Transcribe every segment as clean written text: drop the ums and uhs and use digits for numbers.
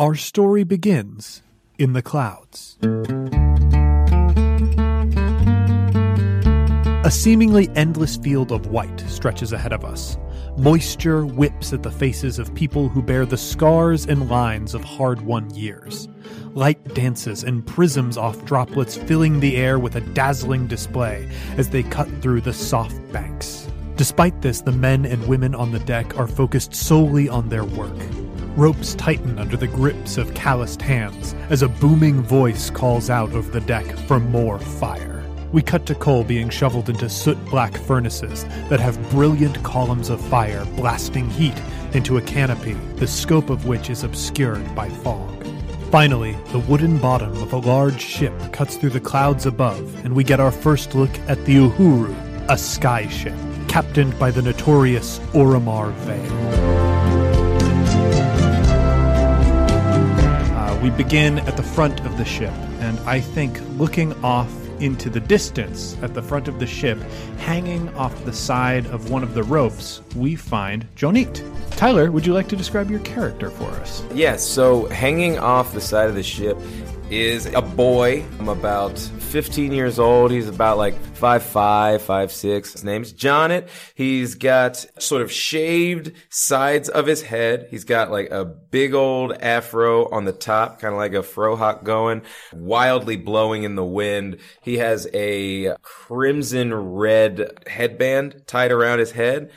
Our story begins in the clouds. A seemingly endless field of white stretches ahead of us. Moisture whips at the faces of people who bear the scars and lines of hard-won years. Light dances and prisms off droplets, filling the air with a dazzling display as they cut through the soft banks. Despite this, the men and women on the deck are focused solely on their work. Ropes tighten under the grips of calloused hands as a booming voice calls out over the deck for more fire. We cut to coal being shoveled into soot-black furnaces that have brilliant columns of fire blasting heat into a canopy, the scope of which is obscured by fog. Finally, the wooden bottom of a large ship cuts through the clouds above, and we get our first look at the Uhuru, a sky ship, captained by the notorious Orimar Vale. We begin at the front of the ship, and I think looking off into the distance at the front of the ship, hanging off the side of one of the ropes, we find Jonnit. Tyler, would you like to describe your character for us? Yes, so hanging off the side of the ship is a boy. I'm about 15 years old. He's about like 5'5", 5'6". His name's Jonnit. He's got sort of shaved sides of his head. He's got like a big old afro on the top, kind of like a frohawk going, wildly blowing in the wind. He has a crimson red headband tied around his head.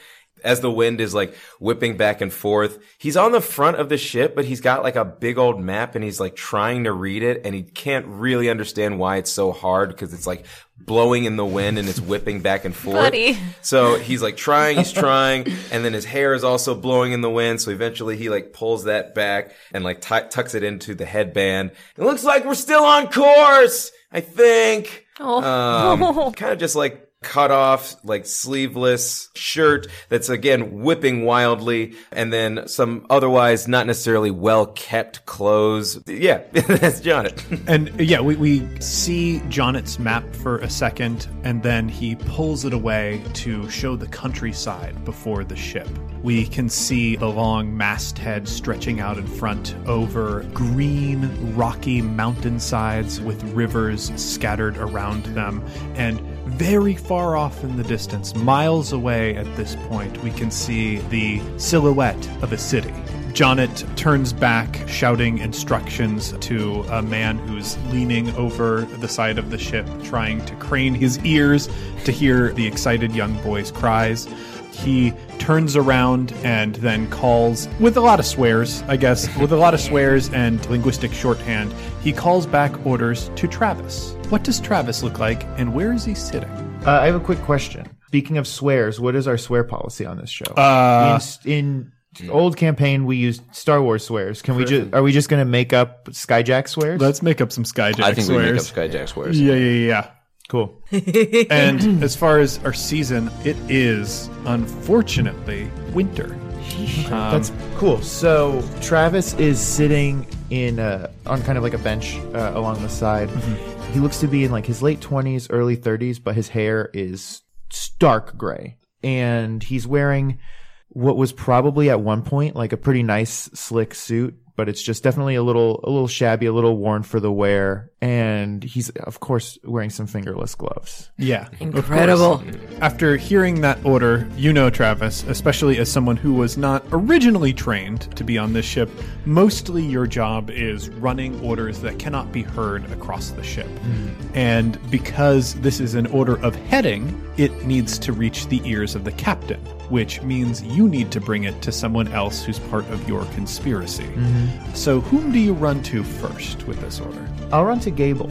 As the wind is like whipping back and forth, he's on the front of the ship, but he's got like a big old map and he's like trying to read it and he can't really understand why it's so hard because it's like blowing in the wind and it's whipping back and forth. Buddy. So he's like trying, and then his hair is also blowing in the wind. So eventually he like pulls that back and like tucks it into the headband. It looks like we're still on course, I think. Oh. Kind of just like cut off, like sleeveless shirt that's again whipping wildly, and then some otherwise not necessarily well kept clothes. Yeah, that's Jonnit. And yeah, we see Jonnit's map for a second, and then he pulls it away to show the countryside before the ship. We can see the long masthead stretching out in front over green, rocky mountainsides with rivers scattered around them, and very far off in the distance, miles away at this point, we can see the silhouette of a city. Jonnit turns back, shouting instructions to a man who's leaning over the side of the ship, trying to crane his ears to hear the excited young boy's cries. He turns around and then calls, with a lot of swears and linguistic shorthand, he calls back orders to Travis. What does Travis look like, and where is he sitting? I have a quick question. Speaking of swears, what is our swear policy on this show? In old campaign, we used Star Wars swears. Are we just going to make up Skyjack swears? Let's make up some Skyjack swears. I think we make up Skyjack swears. Yeah. Cool. And as far as our season, it is, unfortunately, winter. That's cool. So Travis is sitting in on kind of like a bench along the side. Mm-hmm. He looks to be in like his late 20s, early 30s, but his hair is stark gray. And he's wearing what was probably at one point like a pretty nice, slick suit. But it's just definitely a little shabby, a little worn for the wear. And he's, of course, wearing some fingerless gloves. Yeah. Incredible. After hearing that order, Travis, especially as someone who was not originally trained to be on this ship, mostly your job is running orders that cannot be heard across the ship. Mm. And because this is an order of heading, it needs to reach the ears of the captain, which means you need to bring it to someone else who's part of your conspiracy. Mm-hmm. So whom do you run to first with this order? I'll run to Gable.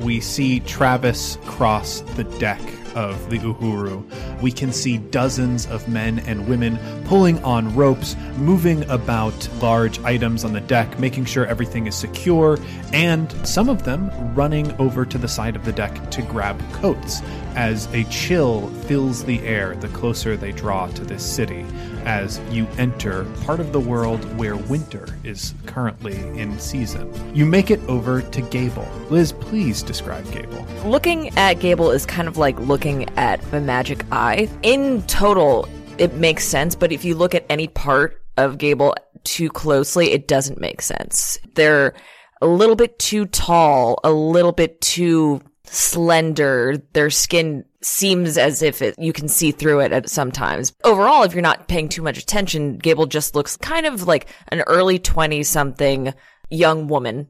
We see Travis cross the deck of the Uhuru. We can see dozens of men and women pulling on ropes, moving about large items on the deck, making sure everything is secure, and some of them running over to the side of the deck to grab coats as a chill fills the air the closer they draw to this city as you enter part of the world where winter is currently in season. You make it over to Gable. Liz, please describe Gable. Looking at Gable is kind of like looking at the magic eye. In total, it makes sense, but if you look at any part of Gable too closely, it doesn't make sense. They're a little bit too tall, a little bit too slender. Their skin seems as if you can see through it sometimes. Overall, if you're not paying too much attention, Gable just looks kind of like an early 20-something young woman,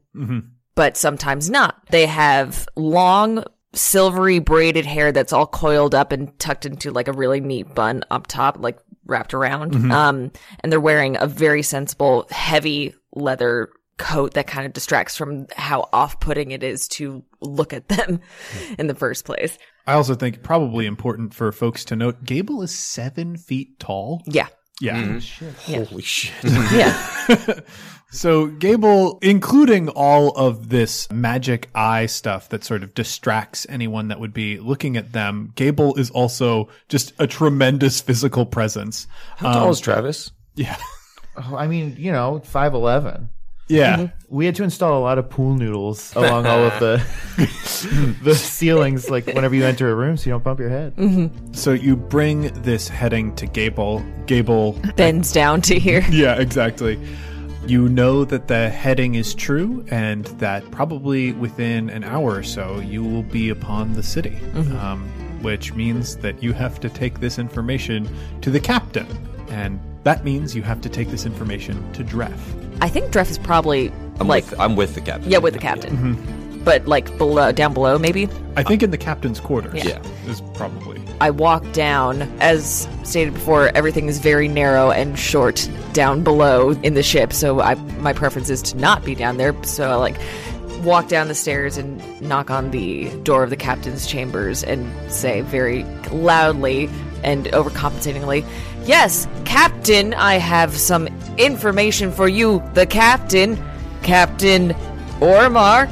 but sometimes not. They have long, silvery braided hair that's all coiled up and tucked into like a really neat bun up top, like wrapped around. And they're wearing a very sensible, heavy leather coat that kind of distracts from how off-putting it is to look at them in the first place. I also think probably important for folks to note, Gable is 7 feet tall. Holy shit. So Gable, including all of this magic eye stuff that sort of distracts anyone that would be looking at them, Gable is also just a tremendous physical presence. How tall is Travis? I mean, you know, 5'11". We had to install a lot of pool noodles along all of the ceilings, like whenever you enter a room so you don't bump your head. So you bring this heading to Gable. Gable bends down to here. Yeah, exactly. You know that the heading is true and that probably within an hour or so you will be upon the city, which means that you have to take this information to the captain. And that means you have to take this information to Dref. I think Dref is probably I'm with the captain. Yeah, with the captain. But like below, down below maybe? I think in the captain's quarters. Is probably. I walk down. As stated before, everything is very narrow and short down below in the ship, so my preference is to not be down there. So I walk down the stairs and knock on the door of the captain's chambers and say very loudly and overcompensatingly, "Yes, Captain, I have some information for you. The Captain, Captain Orimar."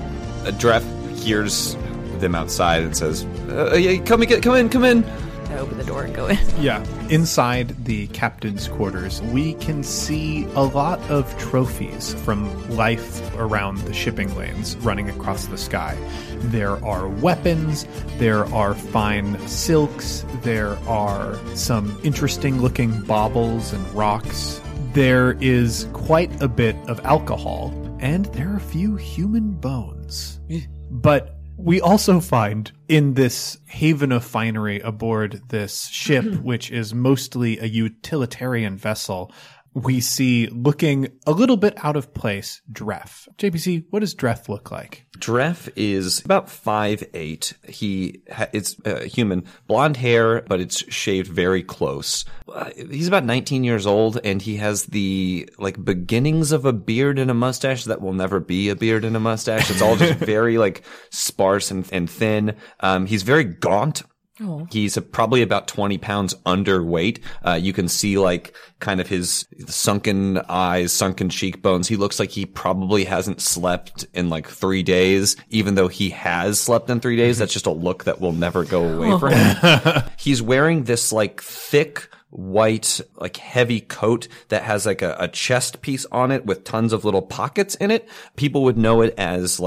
Dref hears them outside and says, come in. I open the door and go in. Yeah. Inside the captain's quarters, we can see a lot of trophies from life around the shipping lanes running across the sky. There are weapons, there are fine silks, there are some interesting looking baubles and rocks. There is quite a bit of alcohol, and there are a few human bones. But we also find in this haven of finery aboard this ship, which is mostly a utilitarian vessel, we see looking a little bit out of place Dref. JPC, what does Dref look like? Dref is about 5'8". It's human, blonde hair, but it's shaved very close. He's about 19 years old, and he has the beginnings of a beard and a mustache that will never be a beard and a mustache. It's all just very sparse and thin. He's very gaunt. He's probably about 20 pounds underweight. You can see kind of his sunken eyes, sunken cheekbones. He looks like he probably hasn't slept in 3 days, even though he has slept in 3 days. That's just a look that will never go away from him. He's wearing this thick white, heavy coat that has a chest piece on it with tons of little pockets in it. People would know it as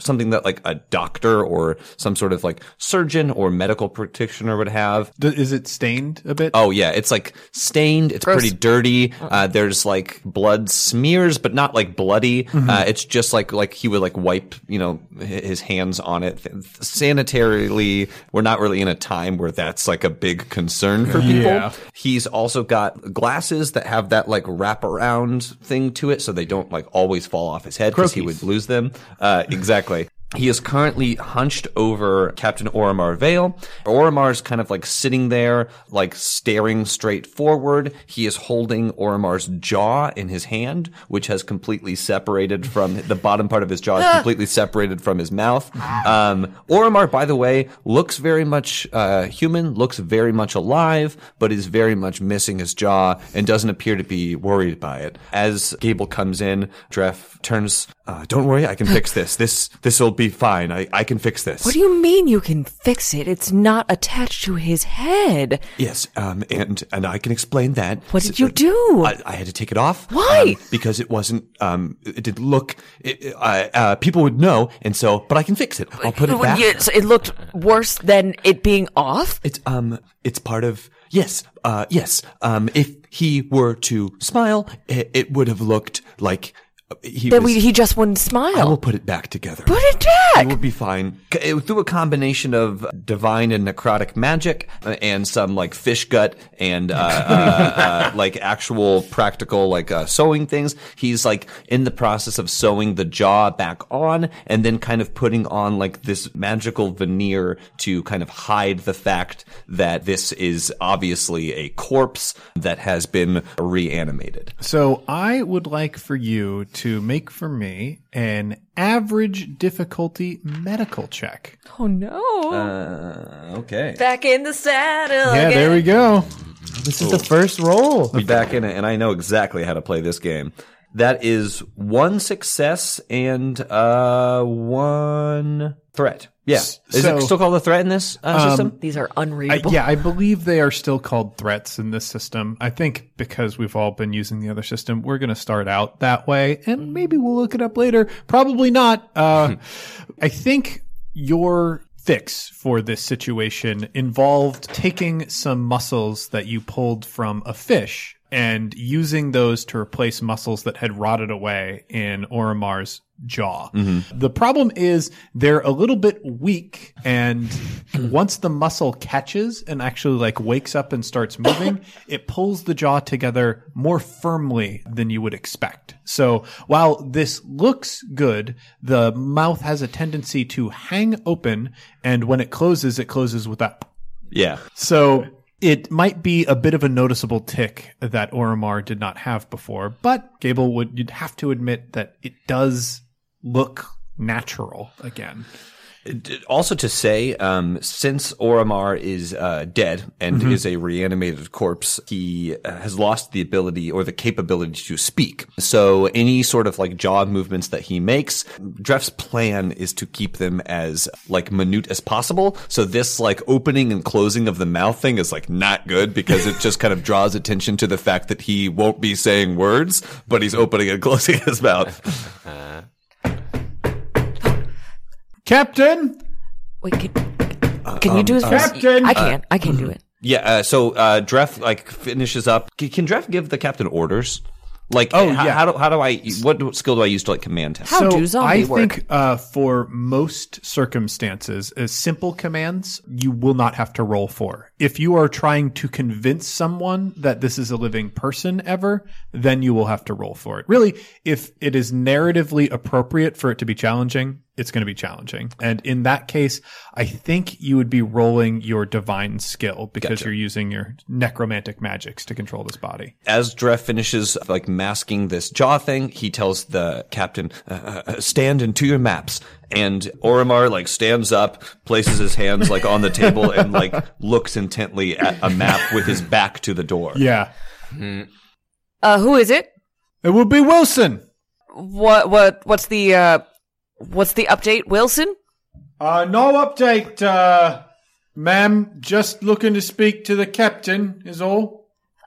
something that a doctor or some sort of surgeon or medical practitioner would have. Is it stained a bit? Oh yeah, it's stained. It's gross. Pretty dirty. There's blood smears, but not bloody. It's just like he would wipe his hands on it. Sanitarily, we're not really in a time where that's a big concern for people. Yeah. He's also got glasses that have that wraparound thing to it, so they don't always fall off his head because he would lose them. Exactly. He is currently hunched over Captain Orimar Vale. Orimar's kind of sitting there, staring straight forward. He is holding Orimar's jaw in his hand, which has completely separated from the bottom part of his jaw is completely separated from his mouth. Orimar, by the way, looks very much human, looks very much alive, but is very much missing his jaw and doesn't appear to be worried by it. As Gable comes in, Dref turns, "Don't worry, I can fix this. This will be fine. I can fix this." What do you mean you can fix it? It's not attached to his head. Yes, and I can explain that. What did you do? I had to take it off. Why? Because it wasn't. It didn't look. People would know, and so. But I can fix it. I'll put it back. So it looked worse than it being off. It's part of. Yes. If he were to smile, it would have looked like he just wouldn't smile. I will put it back together. Put it back! It will be fine. Through a combination of divine and necrotic magic and some, like, fish gut and, like, actual practical, like, sewing things, he's, like, in the process of sewing the jaw back on and then kind of putting on, like, this magical veneer to kind of hide the fact that this is obviously a corpse that has been reanimated. So I would like for you to make for me an average difficulty medical check. Oh, no. Okay. Back in the saddle. Yeah, again. There we go. This is the first roll. We're back in it, and I know exactly how to play this game. That is one success and one threat. Yeah. Is it still called a threat in this system? These are unreadable. Yeah, I believe they are still called threats in this system. I think because we've all been using the other system, we're going to start out that way, and maybe we'll look it up later. Probably not. I think your fix for this situation involved taking some muscles that you pulled from a fish and using those to replace muscles that had rotted away in Orimar's jaw. Mm-hmm. The problem is they're a little bit weak, and once the muscle catches and actually like wakes up and starts moving, it pulls the jaw together more firmly than you would expect. So while this looks good, the mouth has a tendency to hang open, and when it closes with that. Yeah. So it might be a bit of a noticeable tick that Orimar did not have before, but Gable you'd have to admit that it does look natural again. Also to say, since Orimar is dead and mm-hmm. is a reanimated corpse, he has lost the ability or the capability to speak. So any sort of like jaw movements that he makes, Dref's plan is to keep them as like minute as possible. So this like opening and closing of the mouth thing is like not good because it just kind of draws attention to the fact that he won't be saying words, but he's opening and closing his mouth. Captain? Wait, can you do his first? Captain? I can't do it. Yeah, so Dref, like, finishes up. Can Dref give the captain orders? Like, yeah. What skill do I use to, like, command him? How do zombie work? I think for most circumstances, simple commands you will not have to roll for. If you are trying to convince someone that this is a living person ever, then you will have to roll for it. Really, if it is narratively appropriate for it to be challenging, it's going to be challenging. And in that case, I think you would be rolling your divine skill because Gotcha. You're using your necromantic magics to control this body. As Dref finishes like masking this jaw thing, he tells the captain, stand and to your maps. And Orimar like stands up, places his hands like on the table and like looks intently at a map with his back to the door. Yeah. Mm. Who is it? It would be Wilson. What's the update, Wilson? No update, ma'am. Just looking to speak to the captain is all.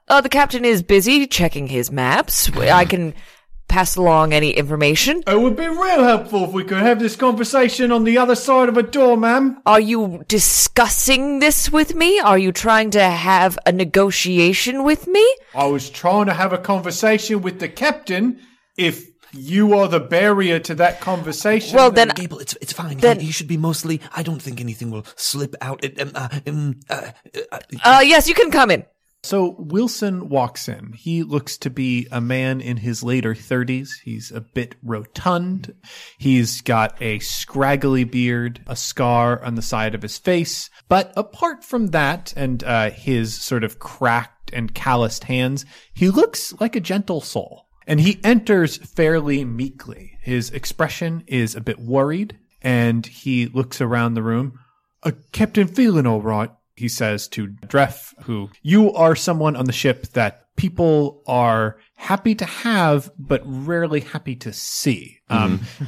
The captain is busy checking his maps. I can pass along any information. It would be real helpful if we could have this conversation on the other side of a door, ma'am. Are you discussing this with me? Are you trying to have a negotiation with me? I was trying to have a conversation with the captain if you are the barrier to that conversation. Well, then Gable, it's fine. Then, he should be mostly. I don't think anything will slip out. Yes, you can come in. So Wilson walks in. He looks to be a man in his later 30s. He's a bit rotund. He's got a scraggly beard, a scar on the side of his face. But apart from that and his sort of cracked and calloused hands, he looks like a gentle soul. And he enters fairly meekly. His expression is a bit worried, and he looks around the room. Captain, feeling all right, he says to Dref, who you are someone on the ship that people are happy to have, but rarely happy to see.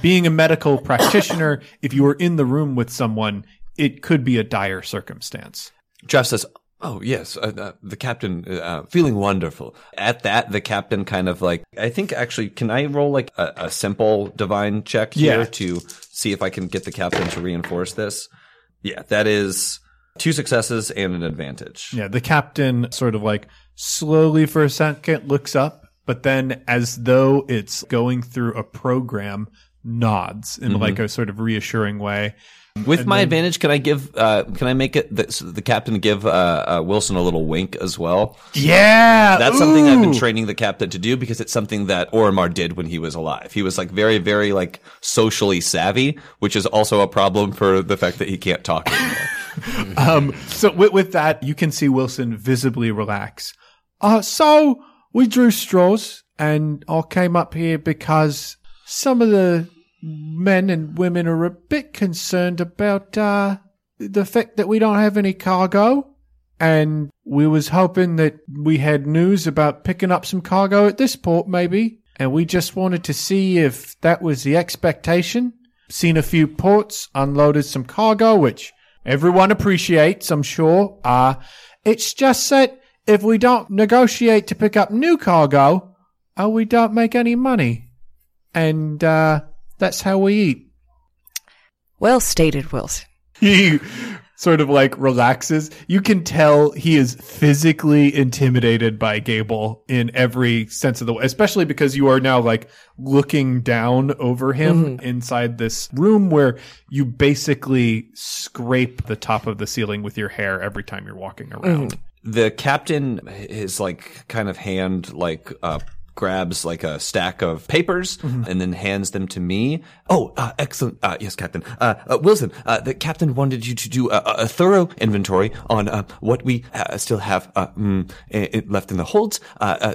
Being a medical practitioner, if you are in the room with someone, it could be a dire circumstance. Dref says, oh, yes, the captain feeling wonderful. At that, the captain kind of like, I think actually, can I roll like a simple divine check here to see if I can get the captain to reinforce this? Yeah, that is Two successes and an advantage. Yeah, the captain sort of like slowly for a second looks up, but then as though it's going through a program, nods in like a sort of reassuring way. With and my then, advantage, can I give? Can I make it so the captain give Wilson a little wink as well? Yeah, that's something I've been training the captain to do because it's something that Orimar did when he was alive. He was like very, very like socially savvy, which is also a problem for the fact that he can't talk anymore. So with that, you can see Wilson visibly relax. So we drew straws, and I came up here because some of the men and women are a bit concerned about the fact that we don't have any cargo, and we was hoping that we had news about picking up some cargo at this port maybe, and we just wanted to see if that was the expectation. Seen a few ports, unloaded some cargo, which everyone appreciates, I'm sure. It's just that if we don't negotiate to pick up new cargo, we don't make any money. And that's how we eat. Well stated, Wilson. He sort of like relaxes. You can tell he is physically intimidated by Gable in every sense of the way, especially because you are now like looking down over him inside this room where you basically scrape the top of the ceiling with your hair every time you're walking around. The captain is like kind of hand like up. Grabs like a stack of papers and then hands them to me. Excellent. Yes, Captain. Wilson, the captain wanted you to do a thorough inventory on what we still have left in the holds,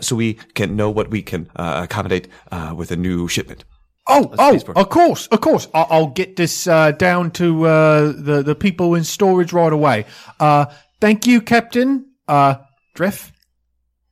so we can know what we can accommodate with a new shipment. Of course. I'll get this down to the people in storage right away. Thank you, Captain. Dref. Gable.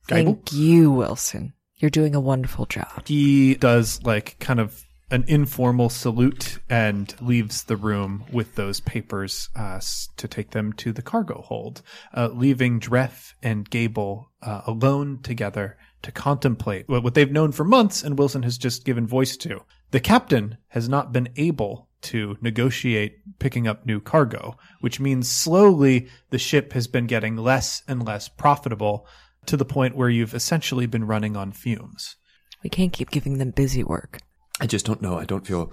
Thank you, Wilson. You're doing a wonderful job. He does like kind of an informal salute and leaves the room with those papers to take them to the cargo hold, leaving Dref and Gable alone together to contemplate what they've known for months and Wilson has just given voice to. The captain has not been able to negotiate picking up new cargo, which means slowly the ship has been getting less and less profitable, to the point where you've essentially been running on fumes. We can't keep giving them busy work. I just don't know. I don't feel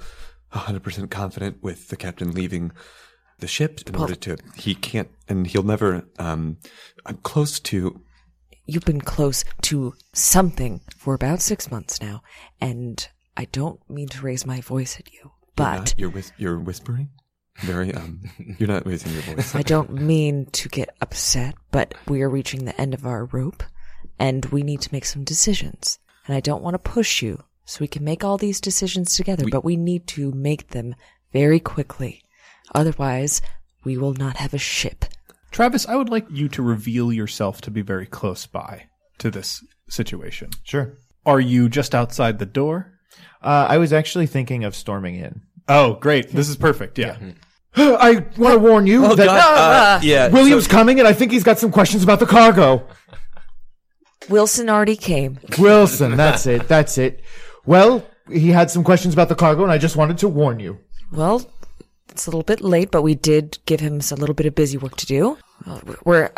100% confident with the captain leaving the ship in order to... He can't, and he'll never... I'm close to... You've been close to something for about 6 months now, and I don't mean to raise my voice at you, but... You're whispering? Very, you're not raising your voice. I don't mean to get upset, but we are reaching the end of our rope, and we need to make some decisions. And I don't want to push you, so we can make all these decisions together, but we need to make them very quickly. Otherwise, we will not have a ship. Travis, I would like you to reveal yourself to be very close by to this situation. Sure. Are you just outside the door? I was actually thinking of storming in. Oh, great. This is perfect. Yeah. I want to warn you that William's coming, and I think he's got some questions about the cargo. Wilson already came. Wilson, that's it. That's it. Well, he had some questions about the cargo, and I just wanted to warn you. Well, it's a little bit late, but we did give him a little bit of busy work to do. We're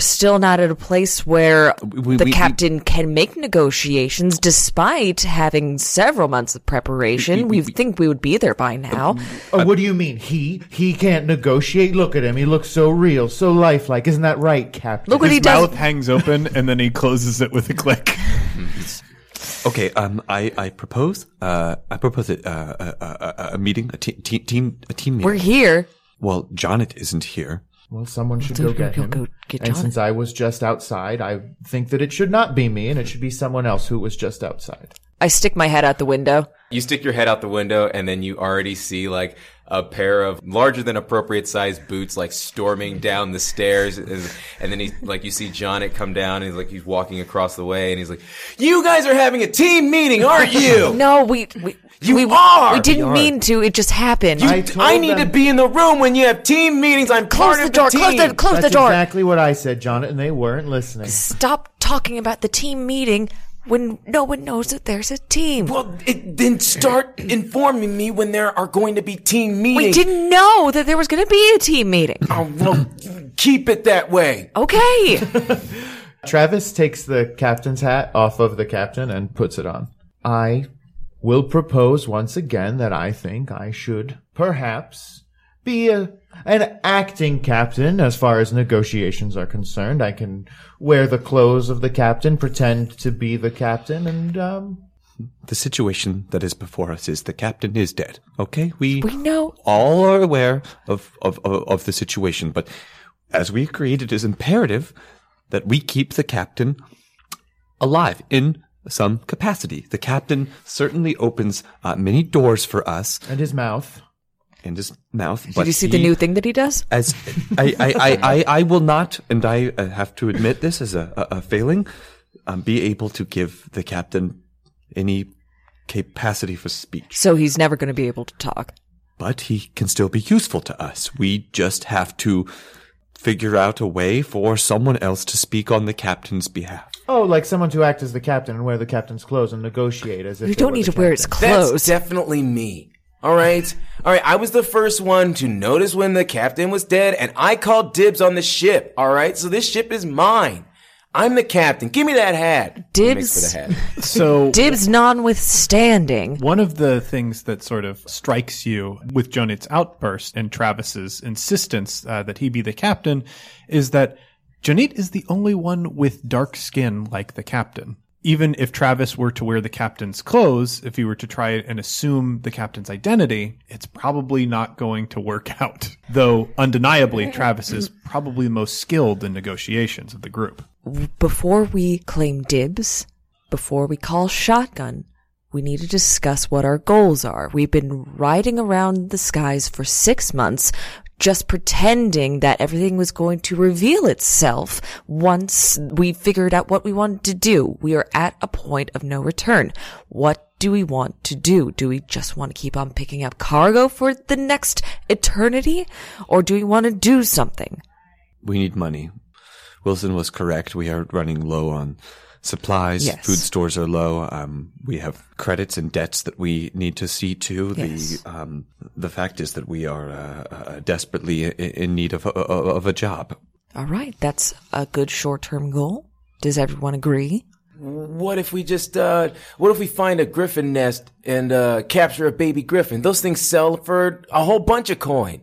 still not at a place where the captain can make negotiations, despite having several months of preparation. We think we would be there by now. What do you mean? He can't negotiate? Look at him. He looks so real, so lifelike. Isn't that right, Captain? Look what he does. His mouth hangs open, and then he closes it with a click. Okay, I propose a meeting, a team meeting. We're here. Well, Jonnit isn't here. Well, someone should go get him. Go get Jonnit. And since I was just outside, I think that it should not be me, and it should be someone else who was just outside. I stick my head out the window. You stick your head out the window, and then you already see, like, a pair of larger than appropriate size boots, like, storming down the stairs. And then you see Jonnit come down, and he's walking across the way, and he's like, you guys are having a team meeting, aren't you? No, we are! We didn't mean to, it just happened. I need to be in the room when you have team meetings. I'm part of the team. Close the door. That's exactly what I said, Jonnit, and they weren't listening. Stop talking about the team meeting. when no one knows that there's a team. Well, then start informing me when there are going to be team meetings. We didn't know that there was going to be a team meeting. Oh, well, keep it that way. Okay. Travis takes the captain's hat off of the captain and puts it on. I will propose once again that I think I should perhaps be an acting captain as far as negotiations are concerned. I can wear the clothes of the captain, pretend to be the captain, and the situation that is before us is the captain is dead. Okay? We know. All are aware of the situation, but as we agreed, it is imperative that we keep the captain alive in some capacity. The captain certainly opens many doors for us. And his mouth. Did you see the new thing that he does? As I will not, and I have to admit this as a failing, be able to give the captain any capacity for speech. So he's never going to be able to talk. But he can still be useful to us. We just have to figure out a way for someone else to speak on the captain's behalf. Oh, like someone to act as the captain and wear the captain's clothes and negotiate as if. You don't need to wear his clothes. That's definitely me. All right. I was the first one to notice when the captain was dead, and I called dibs on the ship. All right, so this ship is mine. I'm the captain. Give me that hat. Dibs. For the hat. So dibs, notwithstanding. One of the things that sort of strikes you with Jonnit's outburst and Travis's insistence that he be the captain is that Jonnit is the only one with dark skin like the captain. Even if Travis were to wear the captain's clothes, if he were to try and assume the captain's identity, it's probably not going to work out. Though, undeniably, Travis is probably the most skilled in negotiations of the group. Before we claim dibs, before we call shotgun, we need to discuss what our goals are. We've been riding around the skies for 6 months, just pretending that everything was going to reveal itself once we figured out what we wanted to do. We are at a point of no return. What do we want to do? Do we just want to keep on picking up cargo for the next eternity? Or do we want to do something? We need money. Wilson was correct. We are running low on supplies. Yes. Food stores are low. We have credits and debts that we need to see to. Yes. The fact is that we are desperately in need of a job. All right. That's a good short-term goal. Does everyone agree? What if we just what if we find a griffin nest and capture a baby griffin? Those things sell for a whole bunch of coin.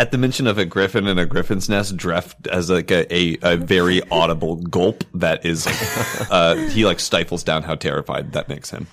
At the mention of a griffin and a griffin's nest, Dref as like a very audible gulp that is he like stifles down how terrified that makes him.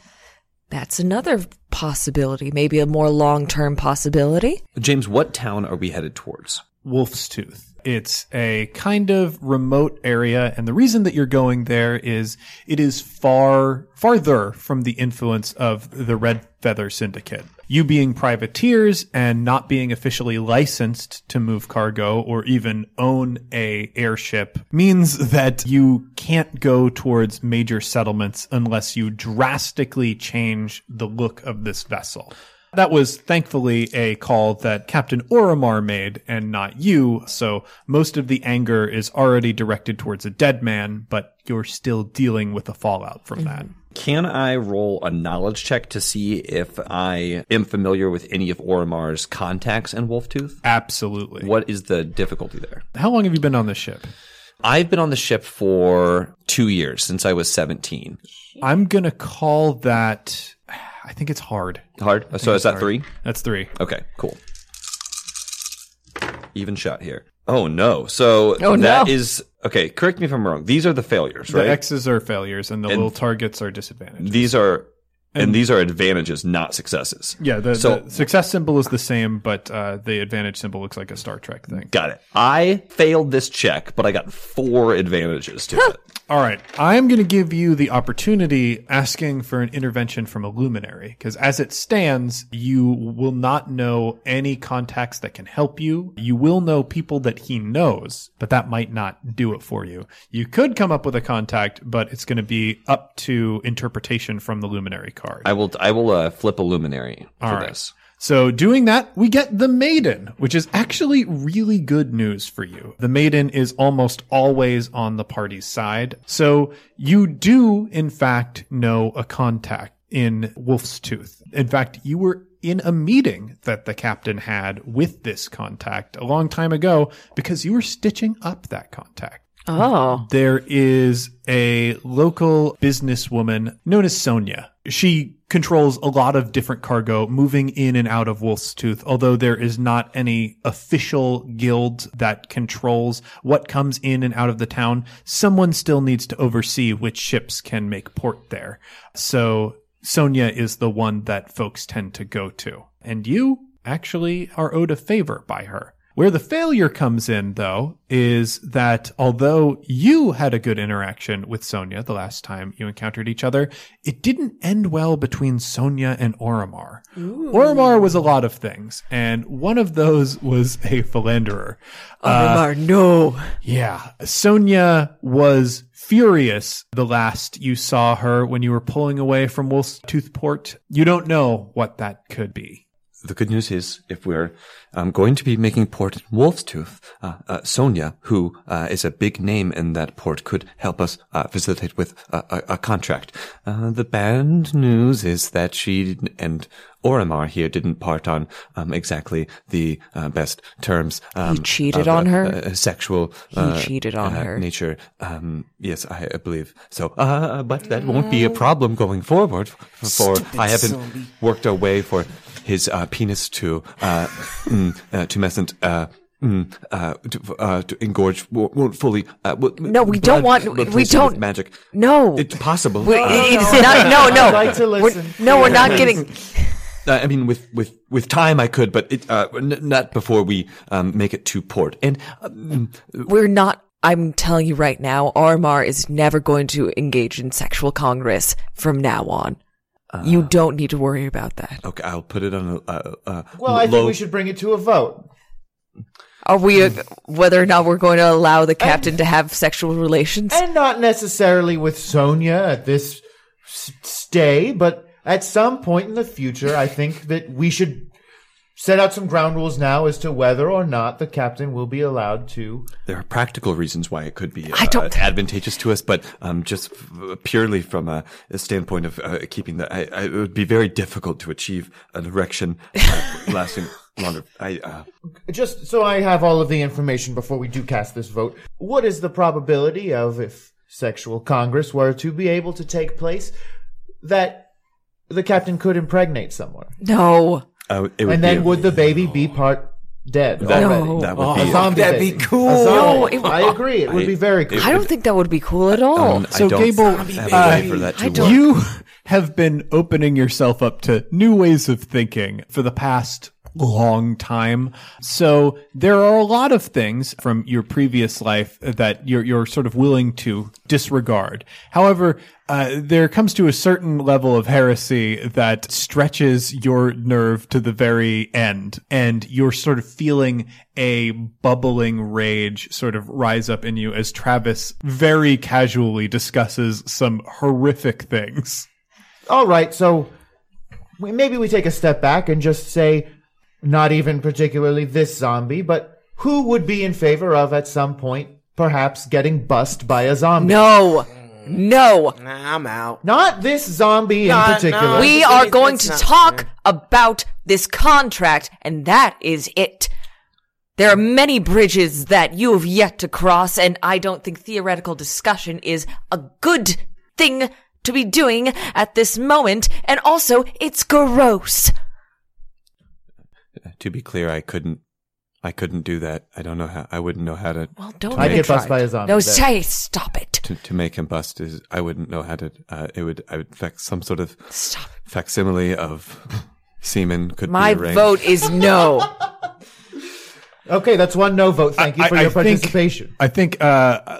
That's another possibility, maybe a more long-term possibility. James, what town are we headed towards? Wolf's Tooth. It's a kind of remote area, and the reason that you're going there is it is farther from the influence of the Red Feather Syndicate. You being privateers and not being officially licensed to move cargo or even own a airship means that you can't go towards major settlements unless you drastically change the look of this vessel. That was thankfully a call that Captain Orimar made and not you, so most of the anger is already directed towards a dead man, but you're still dealing with the fallout from that. Can I roll a knowledge check to see if I am familiar with any of Orimar's contacts in Wolf Tooth? Absolutely. What is the difficulty there? How long have you been on this ship? I've been on the ship for 2 years, since I was 17. I'm going to call that... I think it's hard. Hard? So is that hard. 3? That's 3. Okay, cool. Even shot here. Oh, no. So is... Okay, correct me if I'm wrong. These are the failures, right? The X's are failures, and the little targets are disadvantages. These are... And these are advantages, not successes. Yeah, the success symbol is the same, but the advantage symbol looks like a Star Trek thing. Got it. I failed this check, but I got 4 advantages to it. All right. I'm going to give you the opportunity asking for an intervention from a luminary, because as it stands, you will not know any contacts that can help you. You will know people that he knows, but that might not do it for you. You could come up with a contact, but it's going to be up to interpretation from the luminary. Card. I will flip a luminary for this. So doing that, we get the Maiden, which is actually really good news for you. The Maiden is almost always on the party's side. So you do, in fact, know a contact in Wolf's Tooth. In fact, you were in a meeting that the captain had with this contact a long time ago because you were stitching up that contact. Oh. There is a local businesswoman known as Sonya. She controls a lot of different cargo moving in and out of Wolf's Tooth, although there is not any official guild that controls what comes in and out of the town. Someone still needs to oversee which ships can make port there. So Sonya is the one that folks tend to go to. And you actually are owed a favor by her. Where the failure comes in, though, is that although you had a good interaction with Sonya the last time you encountered each other, it didn't end well between Sonya and Orimar. Ooh. Orimar was a lot of things, and one of those was a philanderer. Orimar, no. Yeah. Sonya was furious the last you saw her when you were pulling away from Wolf's Toothport. You don't know what that could be. The good news is, if we're going to be making port in Wolf's Tooth, Sonya, who is a big name in that port, could help us facilitate with a contract. The bad news is that she and Orimar here didn't part on exactly the best terms. He cheated on her? Sexual he cheated on her. Nature. Yes, I believe so. But that won't be a problem going forward. For I haven't worked a way for his penis to engorge won't fully. No, we don't want. We don't magic. No, it's possible. It's not. No. I'd like to listen. We're not getting. I mean, with time I could, but it, not before we make it to port. And we're not. I'm telling you right now, Orimar is never going to engage in sexual congress from now on. You don't need to worry about that. Okay, I'll put it on a well, I think we should bring it to a vote. Are we, whether or not we're going to allow the captain to have sexual relations? And not necessarily with Sonya at this stay, but at some point in the future, I think that we should set out some ground rules now as to whether or not the captain will be allowed to. There are practical reasons why it could be advantageous to us, but just purely from a standpoint of keeping that, it would be very difficult to achieve an erection lasting longer. Just so I have all of the information before we do cast this vote, what is the probability of, if sexual congress were to be able to take place, that the captain could impregnate someone? No. And then would the baby be part dead? That'd be cool. No, I agree. It would be very cool. I don't think that would be cool at all. So, Gable, you have been opening yourself up to new ways of thinking for the past long time. So there are a lot of things from your previous life that you're sort of willing to disregard. However, there comes to a certain level of heresy that stretches your nerve to the very end, and you're sort of feeling a bubbling rage sort of rise up in you as Travis very casually discusses some horrific things. All right, so maybe we take a step back and just say, not even particularly this zombie, but who would be in favor of, at some point, perhaps getting bussed by a zombie? No. Nah, I'm out. Not this zombie in particular. No, we are going to talk about this contract, and that is it. There are many bridges that you have yet to cross, and I don't think theoretical discussion is a good thing to be doing at this moment, and also, it's gross. To be clear, I couldn't do that. I don't know how. I wouldn't know how to. Well, don't. I get bust by a zombie. No, say stop it. To make him bust is. I wouldn't know how to. I would some sort of facsimile of semen could. My be vote is no. Okay, that's one no vote. Thank you for your participation. I think,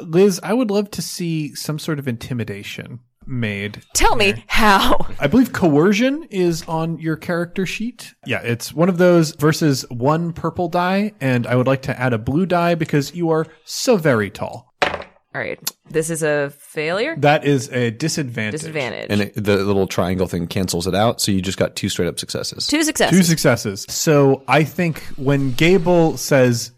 Liz, I would love to see some sort of intimidation made. Tell me how. I believe coercion is on your character sheet. Yeah, it's one of those versus one purple die, and I would like to add a blue die because you are so very tall. All right. This is a failure? That is a disadvantage. And the little triangle thing cancels it out, so you just got two straight-up successes. Two successes. So I think when Gable says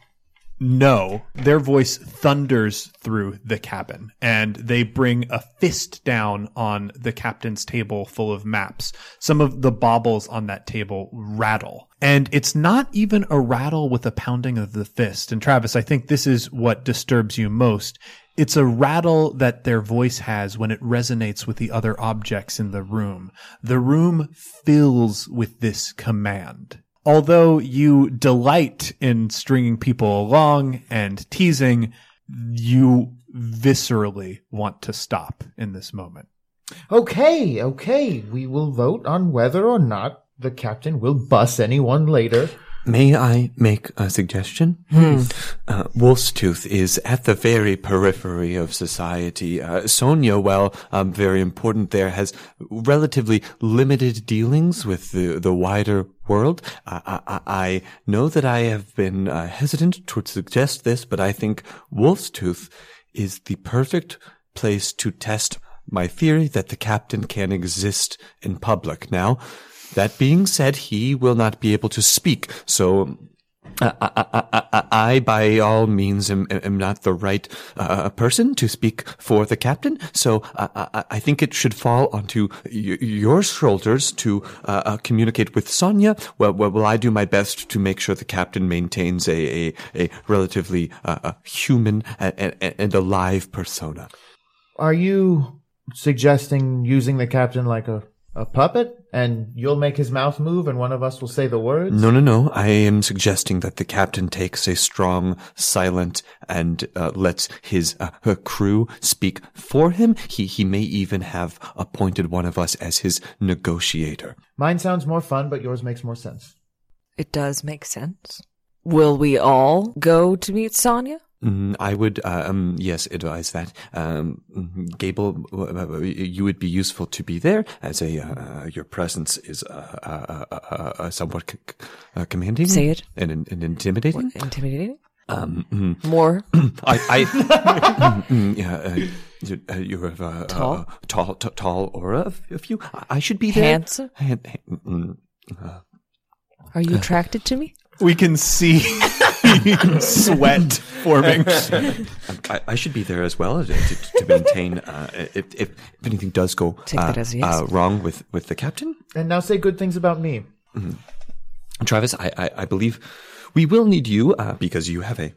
no, their voice thunders through the cabin, and they bring a fist down on the captain's table full of maps. Some of the baubles on that table rattle. And it's not even a rattle with a pounding of the fist. And Travis, I think this is what disturbs you most. It's a rattle that their voice has when it resonates with the other objects in the room. The room fills with this command. Although you delight in stringing people along and teasing, you viscerally want to stop in this moment. Okay. We will vote on whether or not the captain will bus anyone later. May I make a suggestion? Wolf's Tooth is at the very periphery of society. Sonya, while very important there, has relatively limited dealings with the wider world. I know that I have been hesitant to suggest this, but I think Wolf's Tooth is the perfect place to test my theory that the captain can exist in public. Now, that being said, he will not be able to speak, so I by all means, am not the right person to speak for the captain, so I think it should fall onto your shoulders to communicate with Sonya. Well, I do my best to make sure the captain maintains a relatively human and alive persona. Are you suggesting using the captain like a puppet? And you'll make his mouth move and one of us will say the words? No. I am suggesting that the captain takes a strong silent and lets his her crew speak for him. He may even have appointed one of us as his negotiator. Mine sounds more fun, but yours makes more sense. It does make sense. Will we all go to meet Sonya? I would, yes, advise that. Gable, you would be useful to be there, as your presence is somewhat commanding. Say it. And intimidating. What? Intimidating? More. You have a tall aura of you. I should be there. Handsome? Are you attracted to me? We can see sweat forming. I should be there as well to maintain, if anything does go wrong with the captain. And now say good things about me. Mm-hmm. Travis, I believe we will need you because you have a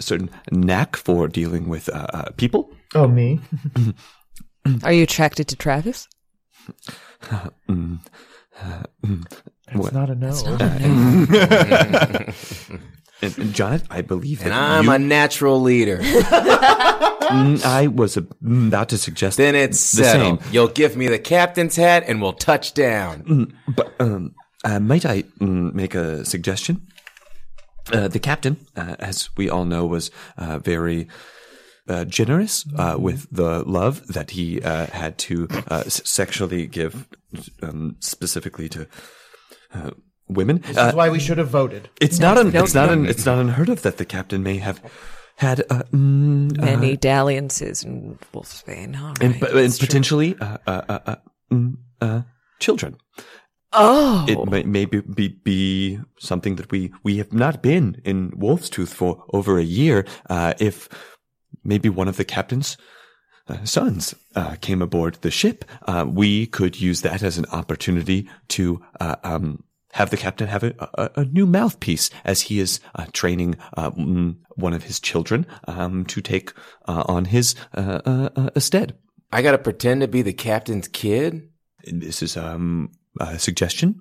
certain knack for dealing with people. Oh, me? Are you attracted to Travis? It's not a no. And Jonnit, I believe that I'm a natural leader. I was about to suggest then it's the same. You'll give me the captain's hat and we'll touch down. But might I make a suggestion? The captain, as we all know, was very generous with the love that he had to sexually give specifically to women. This is why we should have voted. It's not unheard of that the captain may have had many dalliances in Wolf's Vein, and potentially children. Oh, it may be something that we have not been in Wolf's Tooth for over a year. If maybe one of the captain's sons came aboard the ship, we could use that as an opportunity to have the captain have a new mouthpiece as he is training one of his children to take on his stead. I got to pretend to be the captain's kid? This is a suggestion.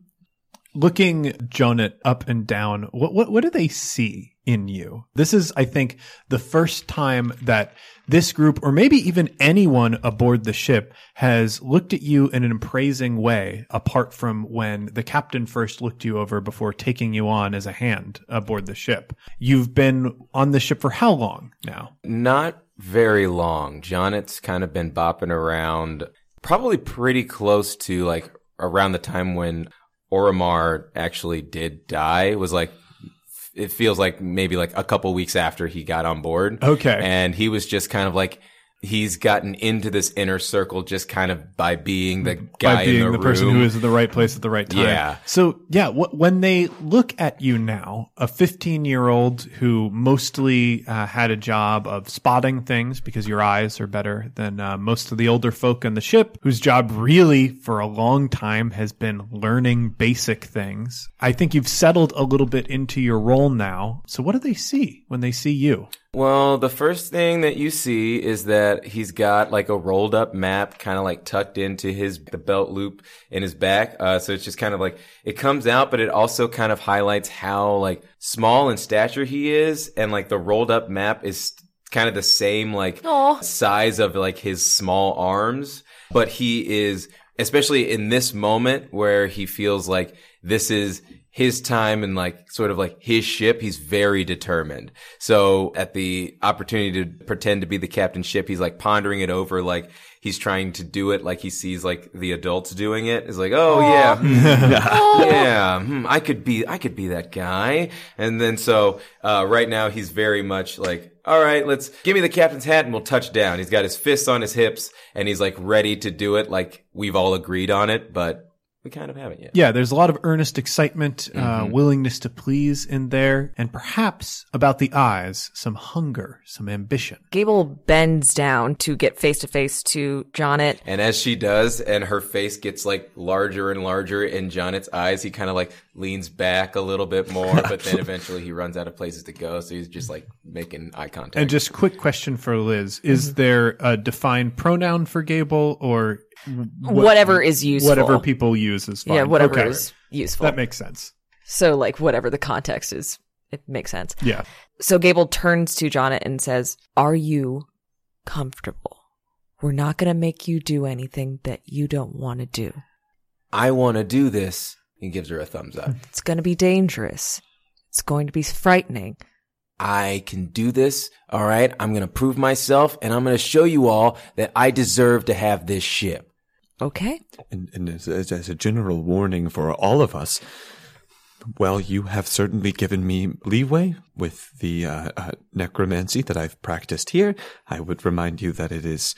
Looking Jonnit up and down, what do they see in you? This is, I think, the first time that this group, or maybe even anyone aboard the ship, has looked at you in an appraising way, apart from when the captain first looked you over before taking you on as a hand aboard the ship. You've been on the ship for how long now? Not very long. Jonnit's kind of been bopping around, probably pretty close to, like, around the time when Orimar actually did die. It was like it feels like maybe like a couple weeks after he got on board. Okay. And he was just kind of like, he's gotten into this inner circle just kind of by being the guy by being in the room. Person who is in the right place at the right time. Yeah. So yeah, when they look at you now, a 15-year-old who mostly had a job of spotting things because your eyes are better than most of the older folk on the ship, whose job really for a long time has been learning basic things. I think you've settled a little bit into your role now. So what do they see when they see you? Well, the first thing that you see is that he's got like a rolled up map kind of like tucked into the belt loop in his back. So it's just kind of like it comes out, but it also kind of highlights how like small in stature he is. And like the rolled up map is kind of the same like Aww. Size of like his small arms. But he is, especially in this moment where he feels like this is his time and like sort of like his ship, he's very determined. So at the opportunity to pretend to be the captain ship, he's like pondering it over, like he's trying to do it like he sees like the adults doing it. It's like, oh yeah, yeah, I could be that guy. And then so right now he's very much like, all right, let's give me the captain's hat and we'll touch down. He's got his fists on his hips and he's like ready to do it, like we've all agreed on it, but we kind of haven't yet. Yeah, there's a lot of earnest excitement, willingness to please in there, and perhaps about the eyes, some hunger, some ambition. Gable bends down to get face-to-face to Jonnit. And as she does, and her face gets, like, larger and larger in Jonnet's eyes, he kind of, like, leans back a little bit more, but then eventually he runs out of places to go, so he's just, like, making eye contact. And just quick question for Liz. Is there a defined pronoun for Gable, or... Whatever is useful. Whatever people use is fine. Yeah, whatever is useful. That makes sense. So, like, whatever the context is, it makes sense. Yeah. So Gable turns to Jonnit and says, "Are you comfortable? We're not going to make you do anything that you don't want to do." "I want to do this." He gives her a thumbs up. "It's going to be dangerous. It's going to be frightening. I can do this, all right? I'm going to prove myself, and I'm going to show you all that I deserve to have this ship." Okay. And as a general warning for all of us, well, you have certainly given me leeway with the necromancy that I've practiced here. I would remind you that it is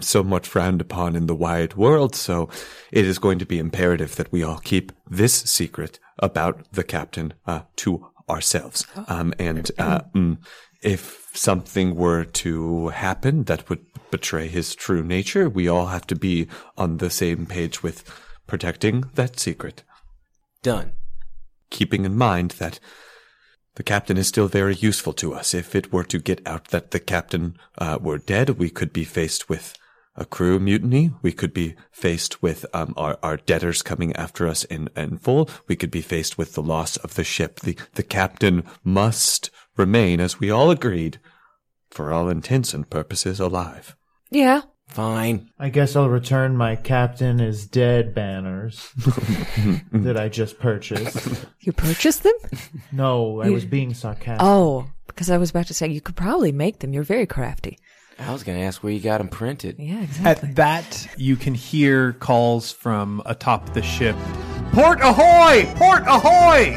so much frowned upon in the wide world, so it is going to be imperative that we all keep this secret about the captain to ourselves. If something were to happen that would betray his true nature, we all have to be on the same page with protecting that secret. Done. Keeping in mind that the captain is still very useful to us. If it were to get out that the captain were dead, we could be faced with a crew mutiny. We could be faced with our debtors coming after us in full. We could be faced with the loss of the ship. The captain must remain, as we all agreed, for all intents and purposes, alive. Yeah. Fine. I guess I'll return my "Captain is Dead" banners that I just purchased. You purchased them? No, I was being sarcastic. Oh, because I was about to say, you could probably make them. You're very crafty. I was going to ask where you got them printed. Yeah, exactly. At that, you can hear calls from atop the ship. "Port ahoy! Port ahoy!"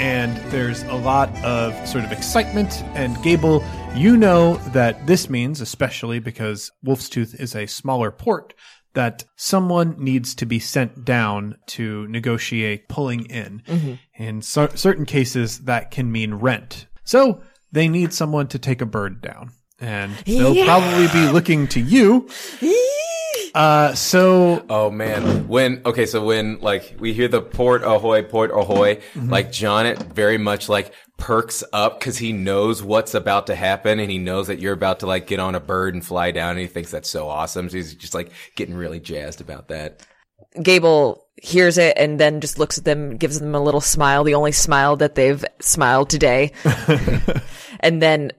And there's a lot of sort of excitement. And Gable, you know that this means, especially because Wolf's Tooth is a smaller port, that someone needs to be sent down to negotiate pulling in. Mm-hmm. In certain cases, that can mean rent. So they need someone to take a bird down. And they'll probably be looking to you. Oh, man. So when, like, we hear the port ahoy, mm-hmm. like, Jonnit very much, like, perks up because he knows what's about to happen and he knows that you're about to, like, get on a bird and fly down and he thinks that's so awesome. So he's just, like, getting really jazzed about that. Gable hears it and then just looks at them, gives them a little smile, the only smile that they've smiled today. And then...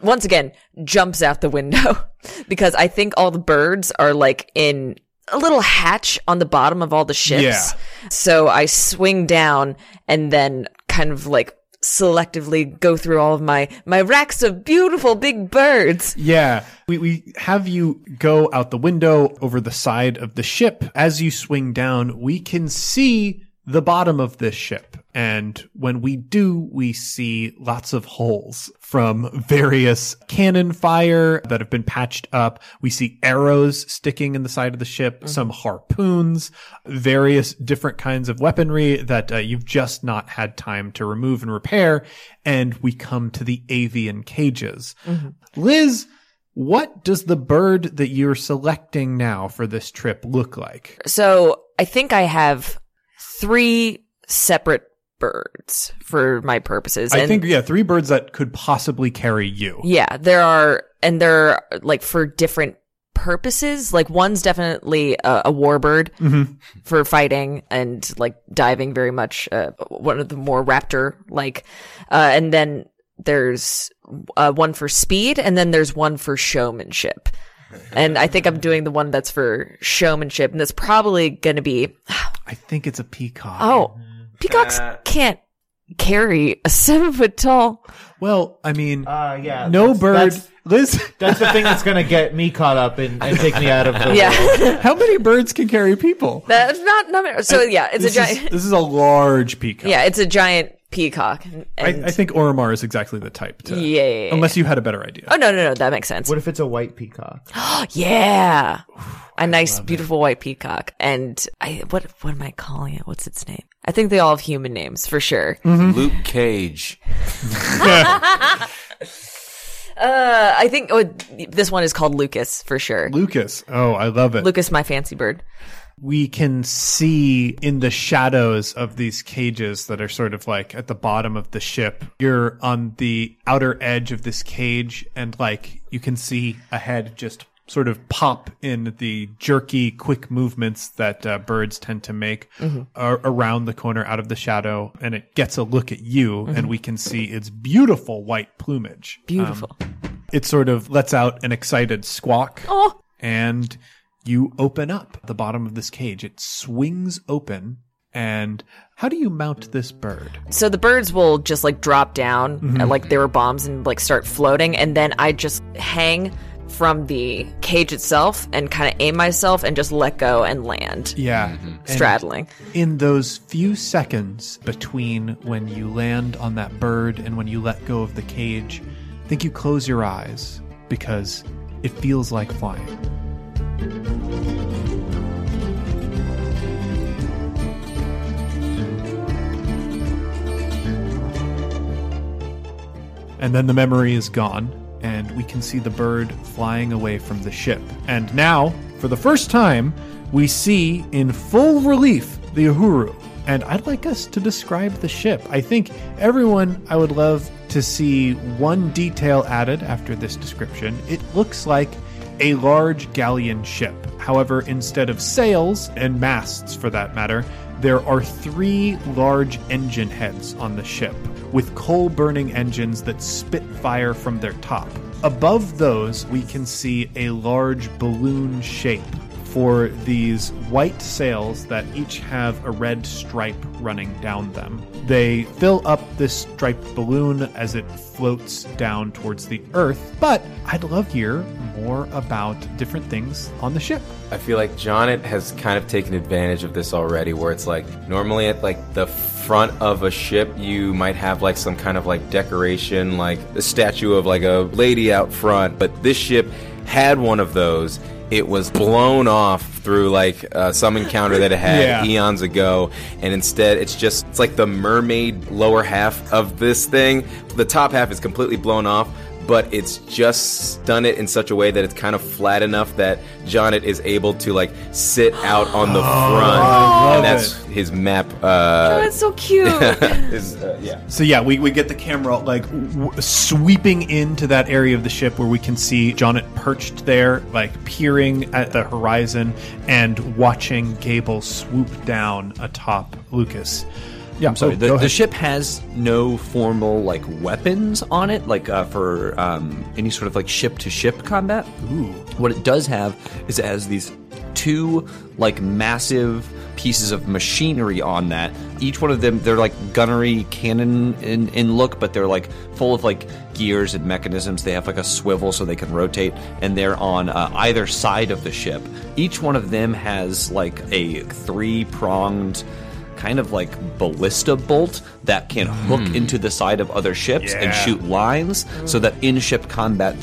once again, jumps out the window because I think all the birds are like in a little hatch on the bottom of all the ships. Yeah. So I swing down and then kind of like selectively go through all of my racks of beautiful big birds. Yeah. We have you go out the window over the side of the ship. As you swing down, we can see the bottom of this ship. And when we do, we see lots of holes from various cannon fire that have been patched up. We see arrows sticking in the side of the ship, mm-hmm. some harpoons, various different kinds of weaponry that you've just not had time to remove and repair. And we come to the avian cages. Mm-hmm. Liz, what does the bird that you're selecting now for this trip look like? So I think I have 3 separate birds for my purposes. And I think, 3 birds that could possibly carry you. Yeah, there are like for different purposes. Like one's definitely a warbird mm-hmm. for fighting and like diving very much, one of the more raptor like, and then there's one for speed and then there's one for showmanship. And I think I'm doing the one that's for showmanship and that's probably going to be, I think it's a peacock. Oh, peacocks can't carry a 7-foot tall. Well, I mean, no bird. Liz, that's the thing that's going to get me caught up and take me out of the world. How many birds can carry people? That's not. So it's a giant. This is a large peacock. Yeah, it's a giant peacock. And I think Orimar is exactly the type to. Yeah. Unless you had a better idea. Oh, no. That makes sense. What if it's a white peacock? Yeah. A nice, beautiful white peacock. And what am I calling it? What's its name? I think they all have human names for sure. Mm-hmm. Luke Cage. I think this one is called Lucas for sure. Lucas. Oh, I love it. Lucas, my fancy bird. We can see in the shadows of these cages that are sort of like at the bottom of the ship. You're on the outer edge of this cage and like you can see a head just sort of pop in the jerky, quick movements that birds tend to make mm-hmm. around the corner out of the shadow. And it gets a look at you mm-hmm. and we can see its beautiful white plumage. Beautiful. It sort of lets out an excited squawk. Oh. And... you open up the bottom of this cage. It swings open. And how do you mount this bird? So the birds will just like drop down mm-hmm. Like they were bombs and like start floating. And then I just hang from the cage itself and kind of aim myself and just let go and land. Yeah. Mm-hmm. Straddling. And in those few seconds between when you land on that bird and when you let go of the cage, I think you close your eyes because it feels like flying. And then the memory is gone, and we can see the bird flying away from the ship. And now, for the first time, we see in full relief the Uhuru. And I'd like us to describe the ship. I think everyone, I would love to see one detail added after this description. It looks like a large galleon ship. However, instead of sails and masts, for that matter, there are 3 large engine heads on the ship. with coal-burning engines that spit fire from their top. Above those, we can see a large balloon shape for these white sails that each have a red stripe running down them. They fill up this striped balloon as it floats down towards the earth, but I'd love to hear more about different things on the ship. I feel like Jonnit has kind of taken advantage of this already, where it's like, normally at like the front of a ship, you might have like some kind of like decoration, like a statue of like a lady out front, but this ship had one of those. It was blown off through, like, some encounter that it had eons ago. And instead, it's like the mermaid lower half of this thing. The top half is completely blown off, but it's just done it in such a way that it's kind of flat enough that Jonnit is able to, like, sit out on the front. And that's his map. Oh, that's so cute. So, we get the camera, like, sweeping into that area of the ship where we can see Jonnit perched there, like, peering at the horizon and watching Gable swoop down atop Lucas. Yeah, I'm sorry. The ship has no formal, like, weapons on it, like, for any sort of, like, ship-to-ship combat. Ooh. What it does have is it has these two, like, massive pieces of machinery on that. Each one of them, they're, like, gunnery cannon in look, but they're, like, full of, like, gears and mechanisms. They have, like, a swivel so they can rotate, and they're on either side of the ship. Each one of them has, like, a three-pronged kind of like ballista bolt that can hook into the side of other ships and shoot lines, so that in ship combat,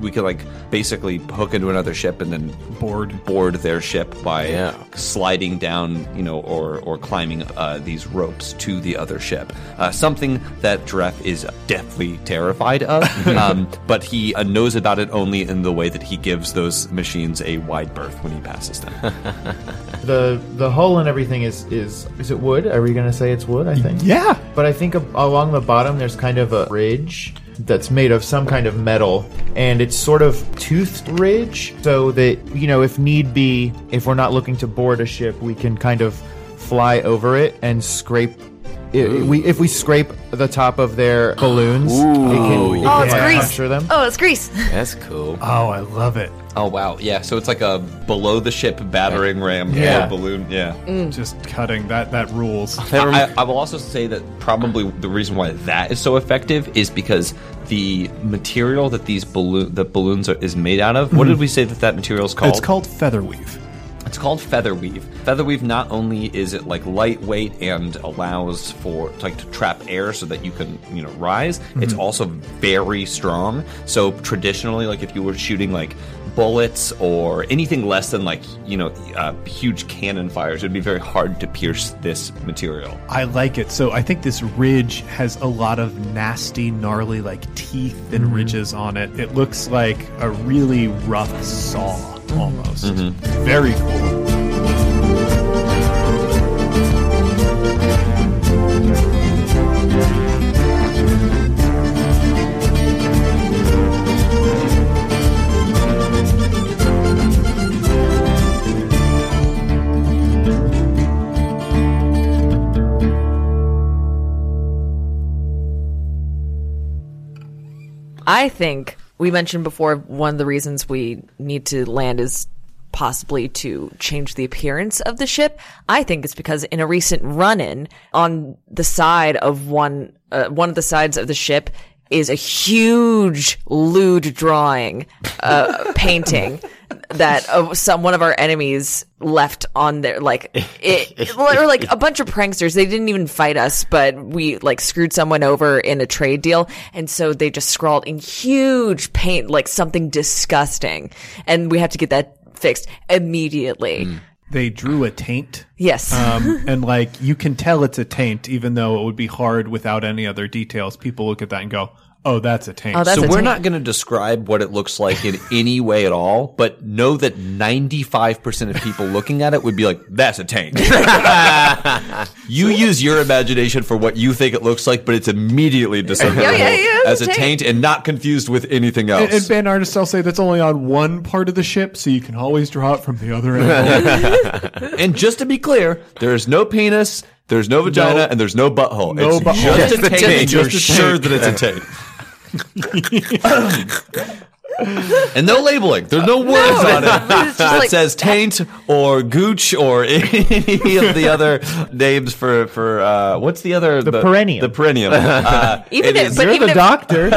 we can like basically hook into another ship and then board their ship by sliding down, you know, or climbing these ropes to the other ship. Something that Dref is deathly terrified of, but he knows about it only in the way that he gives those machines a wide berth when he passes them. The hull and everything is it wood? Are we going to say it's wood? I think. Yeah. But I think along the bottom there's kind of a ridge that's made of some kind of metal, and it's sort of toothed ridge, so that, you know, if need be, if we're not looking to board a ship, we can kind of fly over it and scrape it. If we scrape the top of their balloons, puncture them. Oh, it's grease. That's cool. Oh, I love it. Oh, wow. Yeah, so it's like a below-the-ship battering ram balloon. Yeah. Mm. Just cutting. That rules. I will also say that probably the reason why that is so effective is because the material that the balloons is made out of, what did we say that material is called? It's called featherweave. It's called featherweave. Featherweave, not only is it like lightweight and allows for like to trap air so that you can, you know, rise, it's also very strong. So traditionally, like if you were shooting like bullets or anything less than like, you know, huge cannon fires, it'd be very hard to pierce this material. I like it. So I think this ridge has a lot of nasty, gnarly like teeth and ridges on it. It looks like a really rough saw. Almost. Very cool. I think we mentioned before one of the reasons we need to land is possibly to change the appearance of the ship. I think it's because in a recent run-in, on the side of one of the sides of the ship is a huge lewd drawing, painting that one of our enemies left on there, like or like a bunch of pranksters. They didn't even fight us, but we like screwed someone over in a trade deal, and so they just scrawled in huge paint like something disgusting, and we have to get that fixed immediately. They drew a taint. Yes. And like you can tell it's a taint, even though it would be hard without any other details. People look at that and go, oh, that's a taint. Oh, so we're not going to describe what it looks like in any way at all, but know that 95% of people looking at it would be like, that's a taint. You use your imagination for what you think it looks like, but it's immediately discernible as a taint and not confused with anything else. And band artists, I'll say that's only on one part of the ship, so you can always draw it from the other end. And just to be clear, there is no penis. There's no vagina and there's no butthole. No it's butthole. Just a taint. You're sure that it's a taint. And no labeling. There's no words on it that says taint or gooch or any of the other names for what's the other? The perennium. The perennium. Even if you're the doctor.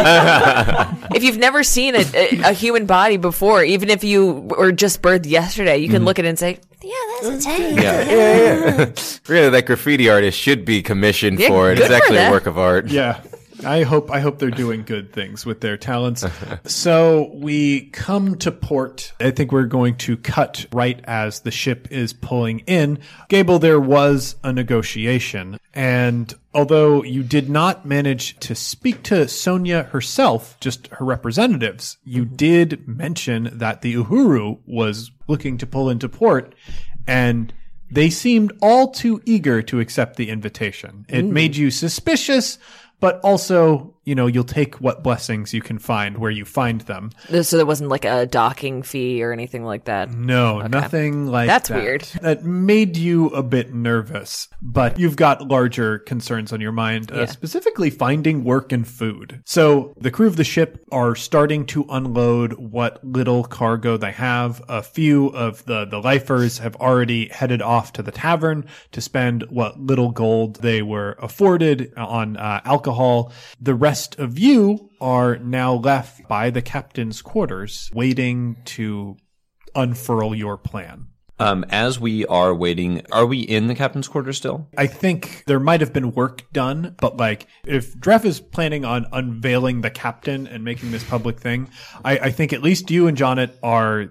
If you've never seen a human body before, even if you were just birthed yesterday, you can look at it and say, yeah, that's a taint. Yeah. Really, that graffiti artist should be commissioned for it. It's actually a work of art. Yeah. I hope they're doing good things with their talents. So we come to port. I think we're going to cut right as the ship is pulling in. Gable, there was a negotiation. And although you did not manage to speak to Sonya herself, just her representatives, you did mention that the Uhuru was looking to pull into port and they seemed all too eager to accept the invitation. It made you suspicious. But also, you know, you'll take what blessings you can find where you find them. So there wasn't like a docking fee or anything like that? No, nothing like that. That's weird. That made you a bit nervous, but you've got larger concerns on your mind, specifically finding work and food. So the crew of the ship are starting to unload what little cargo they have. A few of the lifers have already headed off to the tavern to spend what little gold they were afforded on alcohol. The rest of you are now left by the captain's quarters waiting to unfurl your plan. As we are waiting, are we in the captain's quarters still? I think there might have been work done, but like if Dref is planning on unveiling the captain and making this public thing, I think at least you and Jonnit are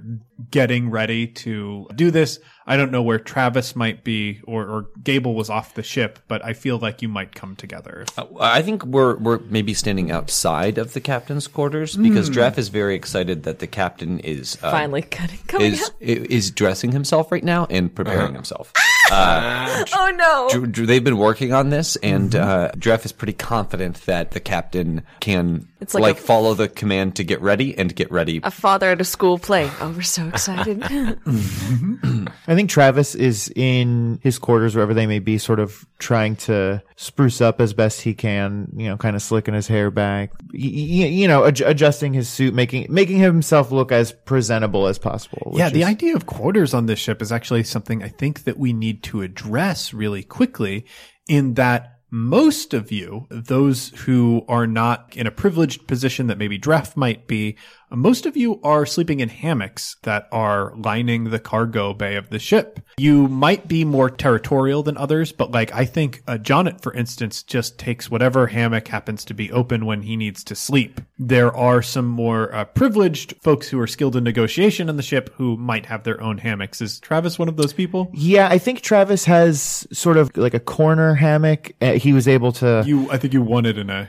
getting ready to do this. I don't know where Travis might be or Gable was off the ship, but I feel like you might come together. I think we're maybe standing outside of the captain's quarters because Dref is very excited that the captain is finally coming is dressing himself right now and preparing himself. They've been working on this, and Dref is pretty confident that the captain can follow the command to get ready and get ready. A father at a school play. Oh, we're so excited. I think Travis is in his quarters, wherever they may be, sort of trying to spruce up as best he can, you know, kind of slicking his hair back, adjusting his suit, making himself look as presentable as possible. Yeah, the idea of quarters on this ship is actually something I think that we need to address really quickly, in that most of you, those who are not in a privileged position that maybe Dref might be, most of you are sleeping in hammocks that are lining the cargo bay of the ship. You might be more territorial than others, but like I think Jonnit, for instance, just takes whatever hammock happens to be open when he needs to sleep. There are some more privileged folks who are skilled in negotiation on the ship who might have their own hammocks. Is Travis one of those people? Yeah, I think Travis has sort of like a corner hammock. He was able to... I think you won it in a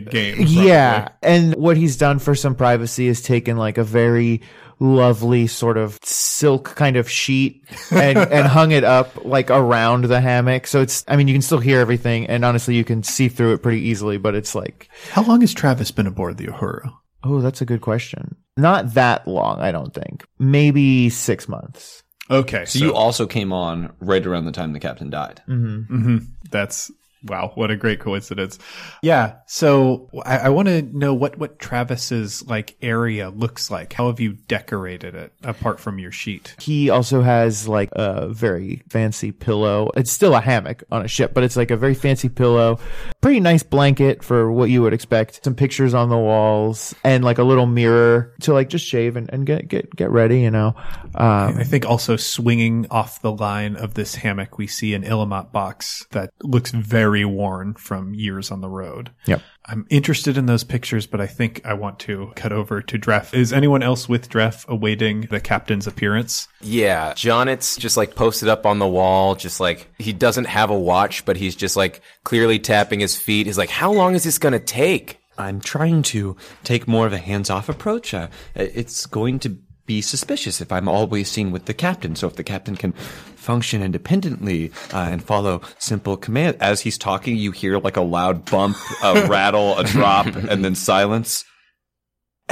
game. Probably. Yeah, and what he's done for some privacy is taken like a very lovely sort of silk kind of sheet and hung it up like around the hammock. So it's, I mean, you can still hear everything, and honestly, you can see through it pretty easily, but it's like... How long has Travis been aboard the Uhuru? Oh, that's a good question. Not that long, I don't think. Maybe 6 months. Okay. So you also came on right around the time the captain died. Mm-hmm. Mm-hmm. That's... Wow, what a great coincidence. Yeah, so I want to know what Travis's like area looks like. How have you decorated it apart from your sheet? He also has like a very fancy pillow. It's still a hammock on a ship, but it's like a very fancy pillow. Pretty nice blanket for what you would expect. Some pictures on the walls and like a little mirror to like just shave and get ready, you know. I think also swinging off the line of this hammock, we see an Illimat box that looks very worn from years on the road. Yep. I'm interested in those pictures, but I think I want to cut over to Dref. Is anyone else with Dref awaiting the captain's appearance? Yeah. Jonnit's just like posted up on the wall, just like he doesn't have a watch, but he's just like clearly tapping his feet. He's like, how long is this going to take? I'm trying to take more of a hands-off approach. It's going to be suspicious if I'm always seen with the captain. So if the captain can function independently and follow simple command. As he's talking, you hear like a loud bump, a rattle, a drop, and then silence.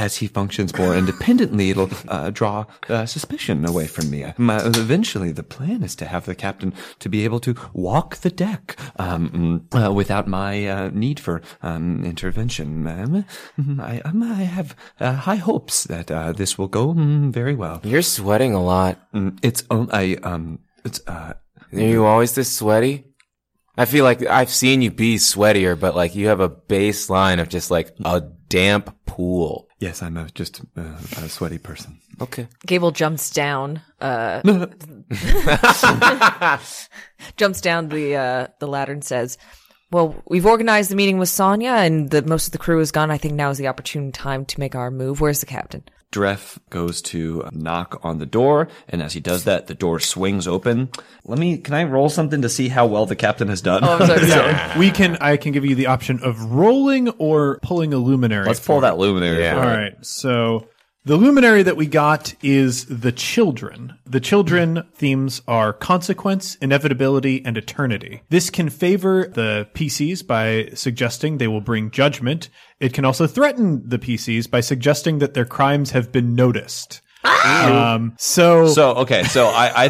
as he functions more independently, it'll draw suspicion away from me. Eventually, the plan is to have the captain to be able to walk the deck without my need for intervention. I have high hopes that this will go very well. You're sweating a lot. Are you always this sweaty? I feel like I've seen you be sweatier, but like you have a baseline of just like a damp pool. Yes, I'm just a sweaty person. Okay. Gable jumps down. Jumps down the ladder and says, "Well, we've organized the meeting with Sonya, and most of the crew is gone. I think now is the opportune time to make our move. Where's the captain?" Dref goes to knock on the door, and as he does that, the door swings open. Can I roll something to see how well the captain has done? Oh, I'm sorry. Yeah. I can give you the option of rolling or pulling a luminary. Let's pull that luminary. Yeah. All right. So the luminary that we got is the children. The children themes are consequence, inevitability, and eternity. This can favor the PCs by suggesting they will bring judgment. It can also threaten the PCs by suggesting that their crimes have been noticed. I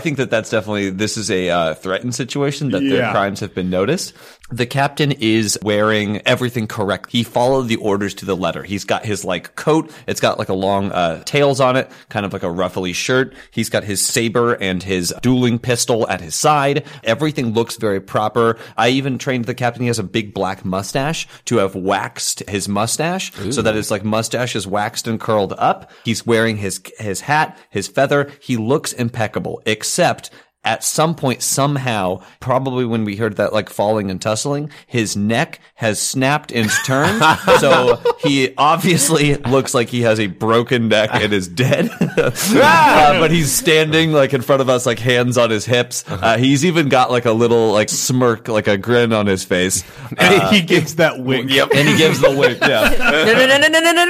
think that's definitely, this is a threatened situation that their crimes have been noticed. The captain is wearing everything correct. He followed the orders to the letter. He's got his like coat. It's got like a long tails on it, kind of like a ruffly shirt. He's got his saber and his dueling pistol at his side. Everything looks very proper. I even trained the captain. He has a big black mustache to have waxed his mustache. Ooh. So that his like mustache is waxed and curled up. He's wearing his hat, his feather. He looks impeccable, except at some point, somehow, probably when we heard that, like, falling and tussling, his neck has snapped and turned. So he obviously looks like he has a broken neck and is dead. But he's standing, like, in front of us, like, hands on his hips. He's even got, like, a little, like, smirk, like, a grin on his face. And he gives that wink. Yep. And he gives the wink, yeah.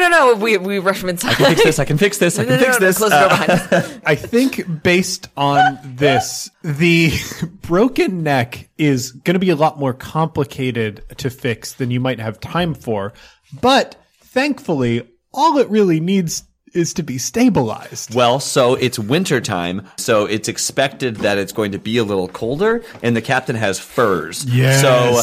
No. We rush him inside. I can fix this. Close the door behind us. I think based on this, the broken neck is going to be a lot more complicated to fix than you might have time for. But thankfully, all it really needs is to be stabilized. Well, so it's wintertime, so it's expected that it's going to be a little colder, and the captain has furs. Yes. So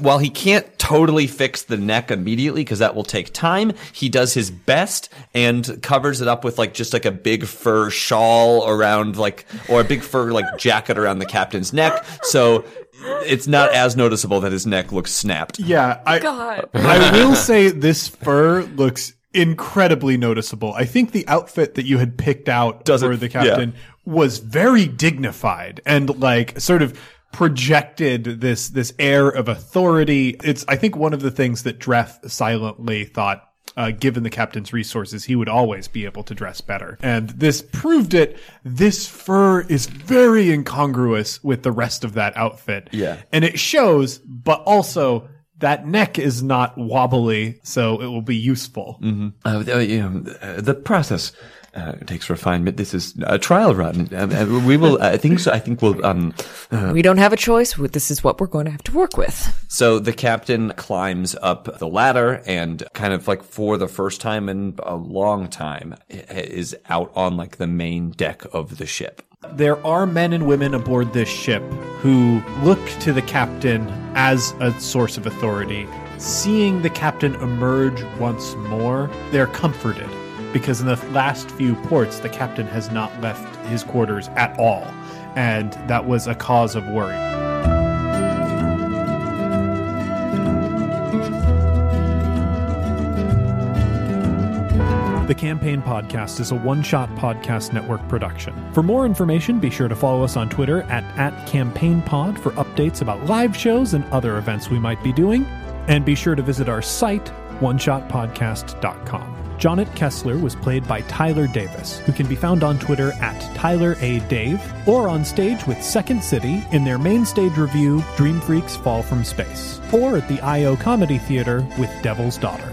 while he can't totally fix the neck immediately, because that will take time, he does his best and covers it up with like just like a big fur shawl around like, or a big fur like jacket around the captain's neck. So it's not as noticeable that his neck looks snapped. Yeah. I will say this fur looks incredibly noticeable. I think the outfit that you had picked out for the captain was very dignified and like sort of projected this air of authority. It's, I think, one of the things that Dref silently thought, given the captain's resources, he would always be able to dress better. And this proved it. This fur is very incongruous with the rest of that outfit. Yeah. And it shows, but also that neck is not wobbly, so it will be useful. Mm-hmm. The process takes refinement. This is a trial run. We will. I think we'll. We don't have a choice. This is what we're going to have to work with. So the captain climbs up the ladder and kind of like for the first time in a long time is out on like the main deck of the ship. There are men and women aboard this ship who look to the captain as a source of authority. Seeing the captain emerge once more, they're comforted because in the last few ports, the captain has not left his quarters at all, and that was a cause of worry. The Campaign Podcast is a One-Shot Podcast Network production. For more information, be sure to follow us on Twitter at @CampaignPod for updates about live shows and other events we might be doing. And be sure to visit our site, oneshotpodcast.com. Jonnit Kessler was played by Tyler Davis, who can be found on Twitter @TylerADave or on stage with Second City in their main stage review, Dream Freaks Fall from Space, or at the I.O. Comedy Theater with Devil's Daughter.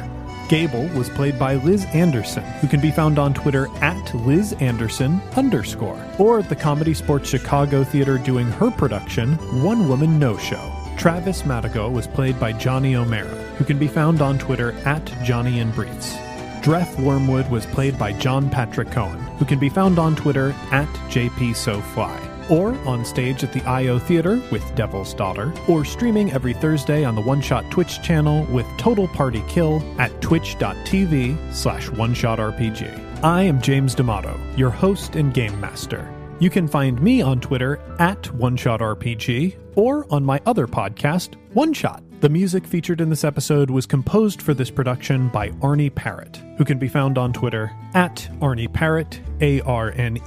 Gable was played by Liz Anderson, who can be found on Twitter @LizAnderson_, or at the Comedy Sports Chicago Theater doing her production, One Woman No Show. Travis Matagot was played by Johnny O'Mara, who can be found on Twitter @JohnnyInBriefs. Dref Wormwood was played by John Patrick Cohen, who can be found on Twitter at JPSoFly, or on stage at the I.O. Theater with Devil's Daughter, or streaming every Thursday on the One Shot Twitch channel with Total Party Kill at twitch.tv/OneShotRPG. I am James D'Amato, your host and game master. You can find me on Twitter at OneShotRPG, or on my other podcast, One Shot. The music featured in this episode was composed for this production by Arnie Parrott, who can be found on Twitter at Arnie Parrott, ARNE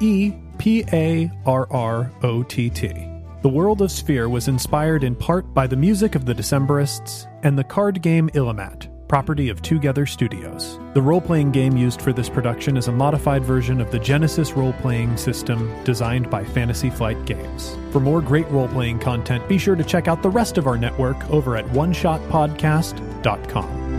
PARROTT. The world of Sphere was inspired in part by the music of the Decemberists and the card game Illimat, property of Together Studios. The role-playing game used for this production is a modified version of the Genesis role-playing system designed by Fantasy Flight Games. For more great role-playing content, be sure to check out the rest of our network over at oneshotpodcast.com.